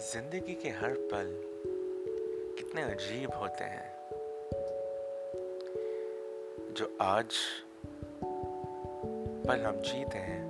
जिंदगी के हर पल कितने अजीब होते हैं। जो आज पल हम जीते हैं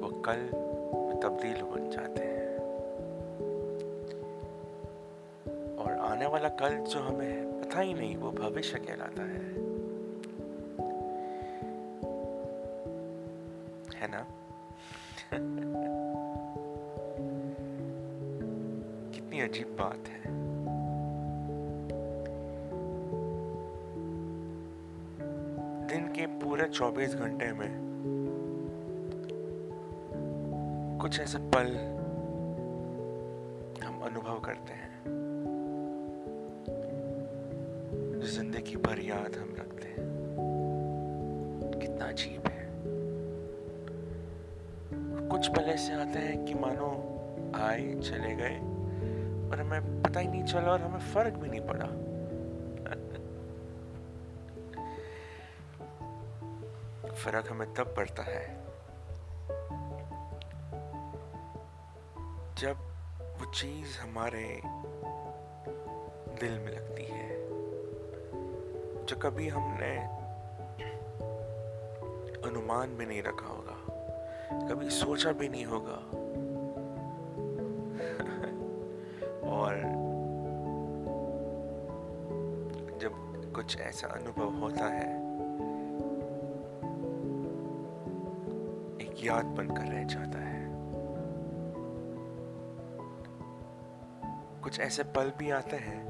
वो कल में तब्दील बन जाते हैं, और आने वाला कल जो हमें पता ही नहीं वो भविष्य कहलाता है ना। कितनी अजीब बात है। दिन के पूरे 24 घंटे में कुछ ऐसे पल हम अनुभव करते हैं जो जिंदगी भर याद हम रखते हैं। कितना अजीब है। कुछ पल ऐसे आते हैं कि मानो आए चले गए और हमें पता ही नहीं चला और हमें फर्क भी नहीं पड़ा। फर्क हमें तब पड़ता है जब वो चीज हमारे दिल में लगती है जो कभी हमने अनुमान भी नहीं रखा होगा, कभी सोचा भी नहीं होगा। और जब कुछ ऐसा अनुभव होता है एक याद बनकर रह जाता है। कुछ ऐसे पल भी आते हैं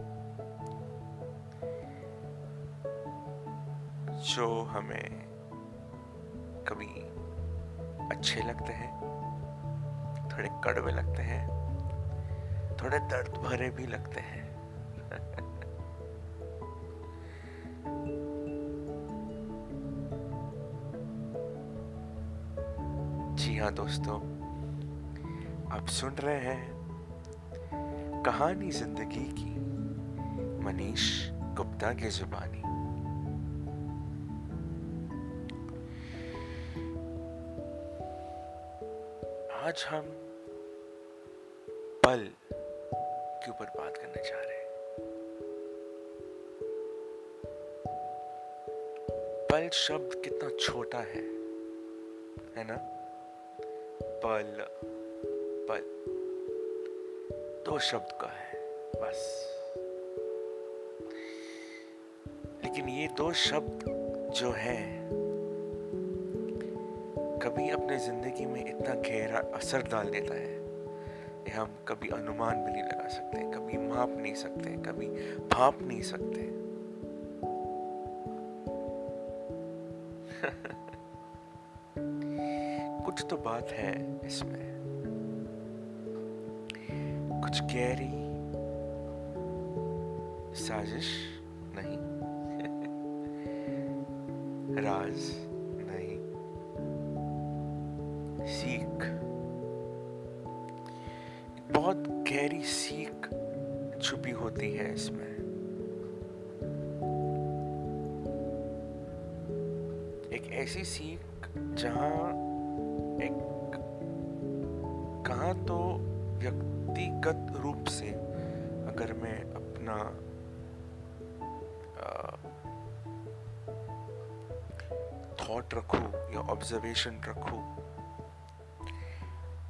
जो हमें कभी अच्छे लगते हैं, थोड़े कड़वे लगते हैं, थोड़े दर्द भरे भी लगते हैं। जी हाँ दोस्तों, आप सुन रहे हैं कहानी जिंदगी की मनीष गुप्ता की जुबानी। आज हम पल के ऊपर बात करने जा रहे हैं। पल शब्द कितना छोटा है ना। पल पल 2 शब्द का है बस, लेकिन ये 2 शब्द जो है कभी अपने जिंदगी में इतना गहरा असर डाल देता है कि हम कभी अनुमान भी नहीं लगा सकते, कभी माप नहीं सकते, कभी भाप नहीं सकते। कुछ तो बात है इसमें, कुछ गहरी साजिश नहीं, राज नहीं, सीख, बहुत गहरी सीख छुपी होती है इसमें। एक ऐसी सीख जहां एक कहां तो व्यक्तिगत रूप से अगर मैं अपना थॉट रखूं या ऑब्जर्वेशन रखूं,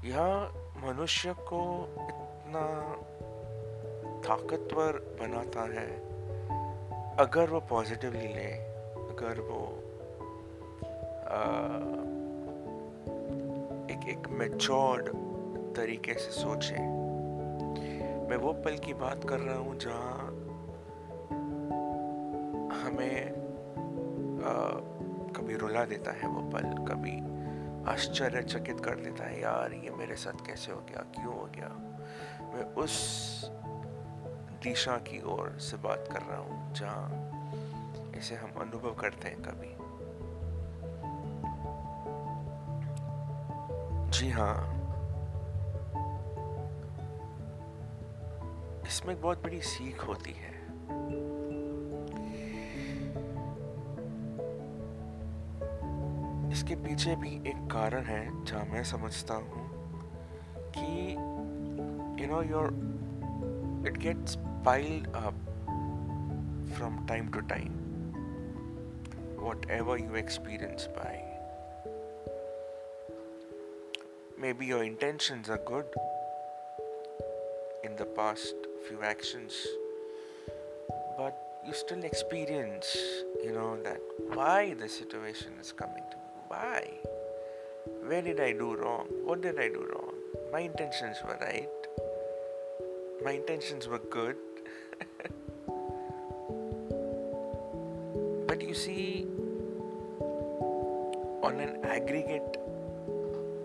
यह मनुष्य को इतना ताकतवर बनाता है अगर वो पॉजिटिवली ले, अगर वो एक मैच्योर्ड तरीके से सोचे। मैं वो पल की बात कर रहा हूँ जहाँ हमें कभी रुला देता है वो पल, कभी आश्चर्यचकित कर देता है। यार ये मेरे साथ कैसे हो गया, क्यों हो गया। मैं उस दिशा की ओर से बात कर रहा हूँ जहाँ इसे हम अनुभव करते हैं कभी। जी हाँ, इसमें एक बहुत बड़ी सीख होती है। इसके पीछे भी एक कारण है जहाँ मैं समझता हूँ कि it gets piled up from time to time, whatever you experience by. Maybe your intentions are good in the past few actions, but you still experience, that why the situation is coming to me, why? Where did I do wrong? What did I do wrong? My intentions were right. My intentions were good. But you see, on an aggregate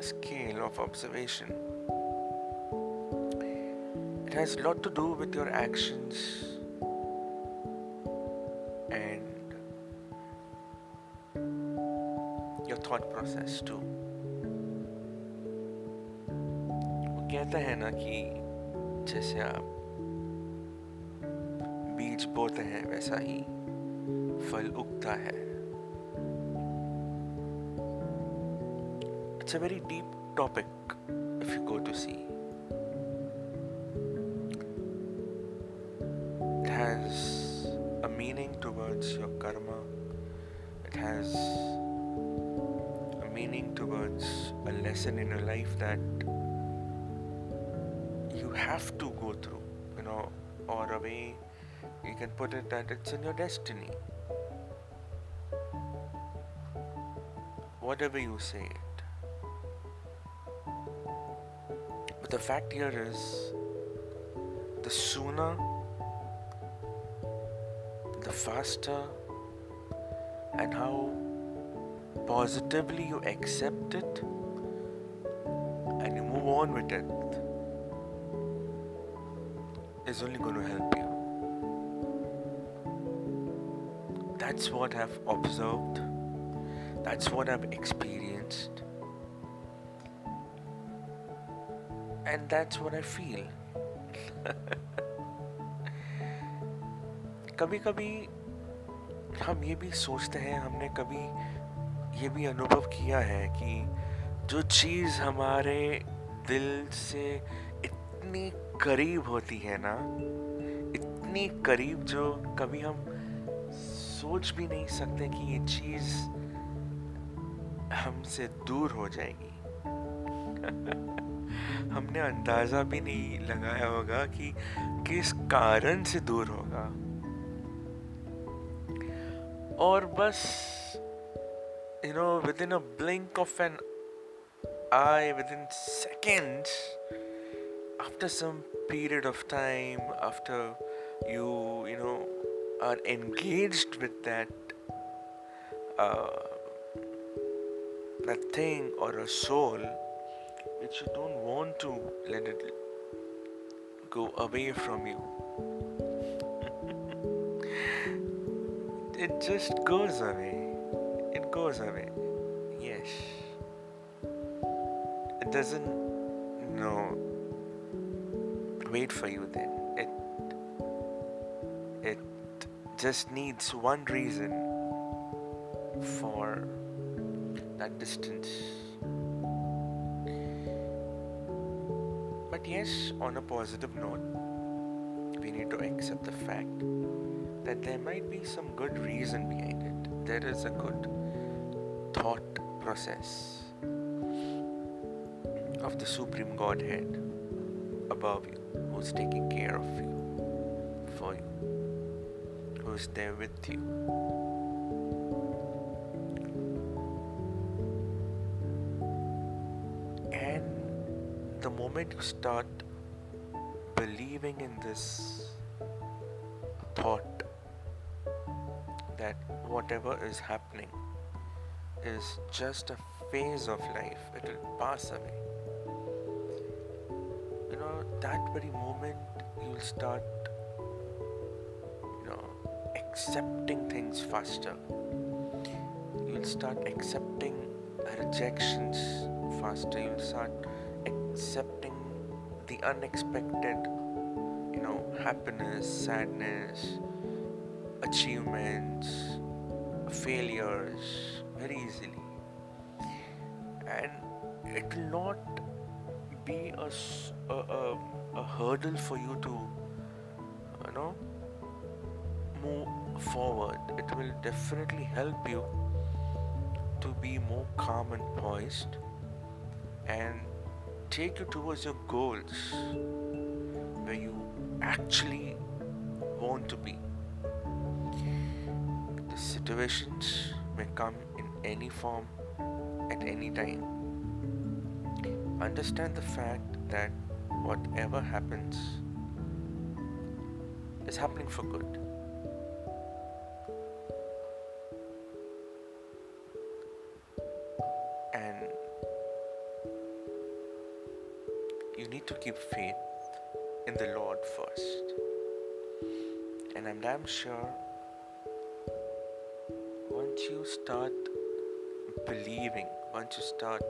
scale of observation, it has a lot to do with your actions and your thought process too. वो कहता है ना कि जैसे आप बीज बोते हैं वैसा ही फल उगता है. It's a very deep topic if you go to see. It has a meaning towards your karma. It has a meaning towards a lesson in your life that you have to go through, or a way you can put it that it's in your destiny. Whatever you say it. But the fact here is, the sooner, the faster, and how positively you accept it and you move on with it, is only going to help you. That's what I've observed. That's what I've experienced. And that's what I feel. कभी-कभी हम ये भी सोचते हैं, हमने कभी ये भी अनुभव किया है कि जो चीज़ हमारे दिल से इतनी करीब होती है ना, इतनी करीब जो कभी हम सोच भी नहीं सकते कि ये चीज़ हमसे दूर हो जाएगी. हमने अंदाज़ा भी नहीं लगाया होगा कि किस कारण से दूर होगा, और बस within a blink of an eye, within seconds, after some period of time, after you are engaged with that that thing or a soul which you don't want to let it go away from you, it just goes away. It goes away. Yes. It doesn't wait for you then. It just needs one reason for that distance. But yes, on a positive note, we need to accept the fact that there might be some good reason behind it. There is a good thought process of the Supreme Godhead above you, who's taking care of you, for you, who's there with you. And the moment you start believing in this thought that whatever is happening is just a phase of life, it will pass away, that very moment you'll start accepting things faster. You'll start accepting rejections faster. You'll start accepting the unexpected, happiness, sadness, achievements, failures very easily. and it will not be a hurdle for you to, you know, move forward. It will definitely help you to be more calm and poised and take you towards your goals where you actually want to be. The situations may come in any form at any time. Understand the fact that whatever happens is happening for good. You need to keep faith in the Lord first, and I'm damn sure once you start believing, once you start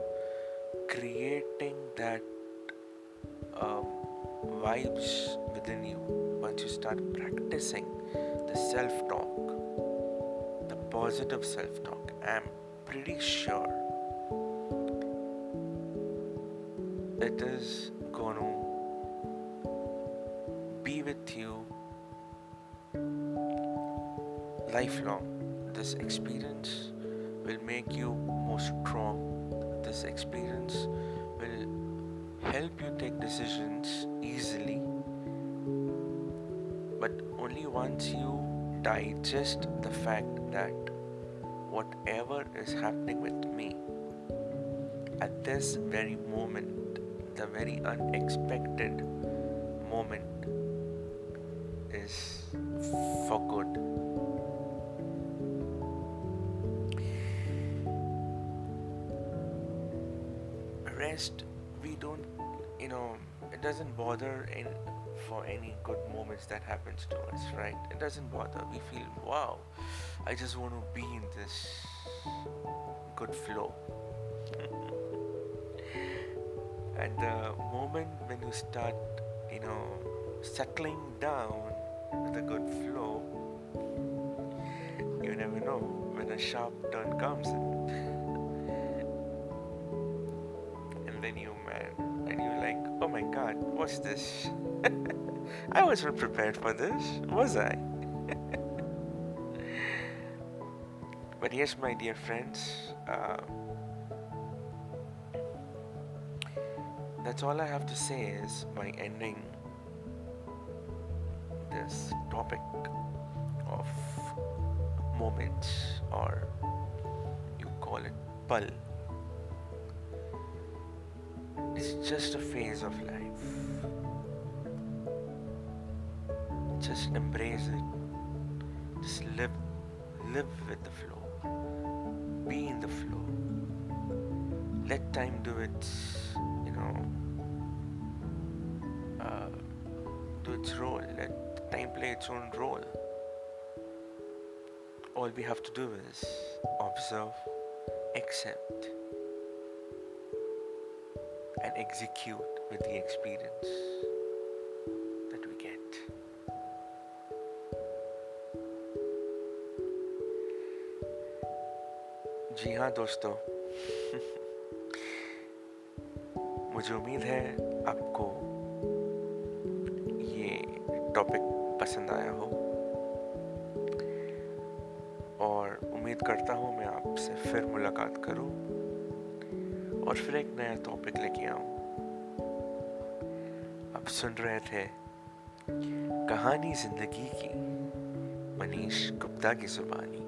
creating that vibes within you, once you start practicing the self-talk, the positive self-talk, I'm pretty sure it is going to be with you lifelong. This experience will make you more strong. This experience will help you take decisions easily. But only once you digest the fact that whatever is happening with me at this very moment, the very unexpected moment, is for good. Rest, we don't, you know, it doesn't bother for any good moments that happens to us, right? It doesn't bother. We feel, wow, I just want to be in this good flow. At the moment when you start, you know, settling down with a good flow, you never know when a sharp turn comes in. And then you're like, oh my god, what's this? I was not prepared for this, was I? But yes, my dear friends, that's all I have to say is by ending this topic of moments, or you call it pal. It's just a phase of life. Just embrace it. Just live with the flow. Be in the flow. Let time do its role. Let time play its own role. All we have to do is observe, accept, and execute with the experience that we get. जी हाँ दोस्तों, मुझे उम्मीद है आपको topic पसंद आया हो, और उम्मीद करता हूँ मैं आपसे फिर मुलाकात करूँ और फिर एक नया टॉपिक लेके आऊँ। आप सुन रहे थे कहानी जिंदगी की, मनीष गुप्ता की जुबानी।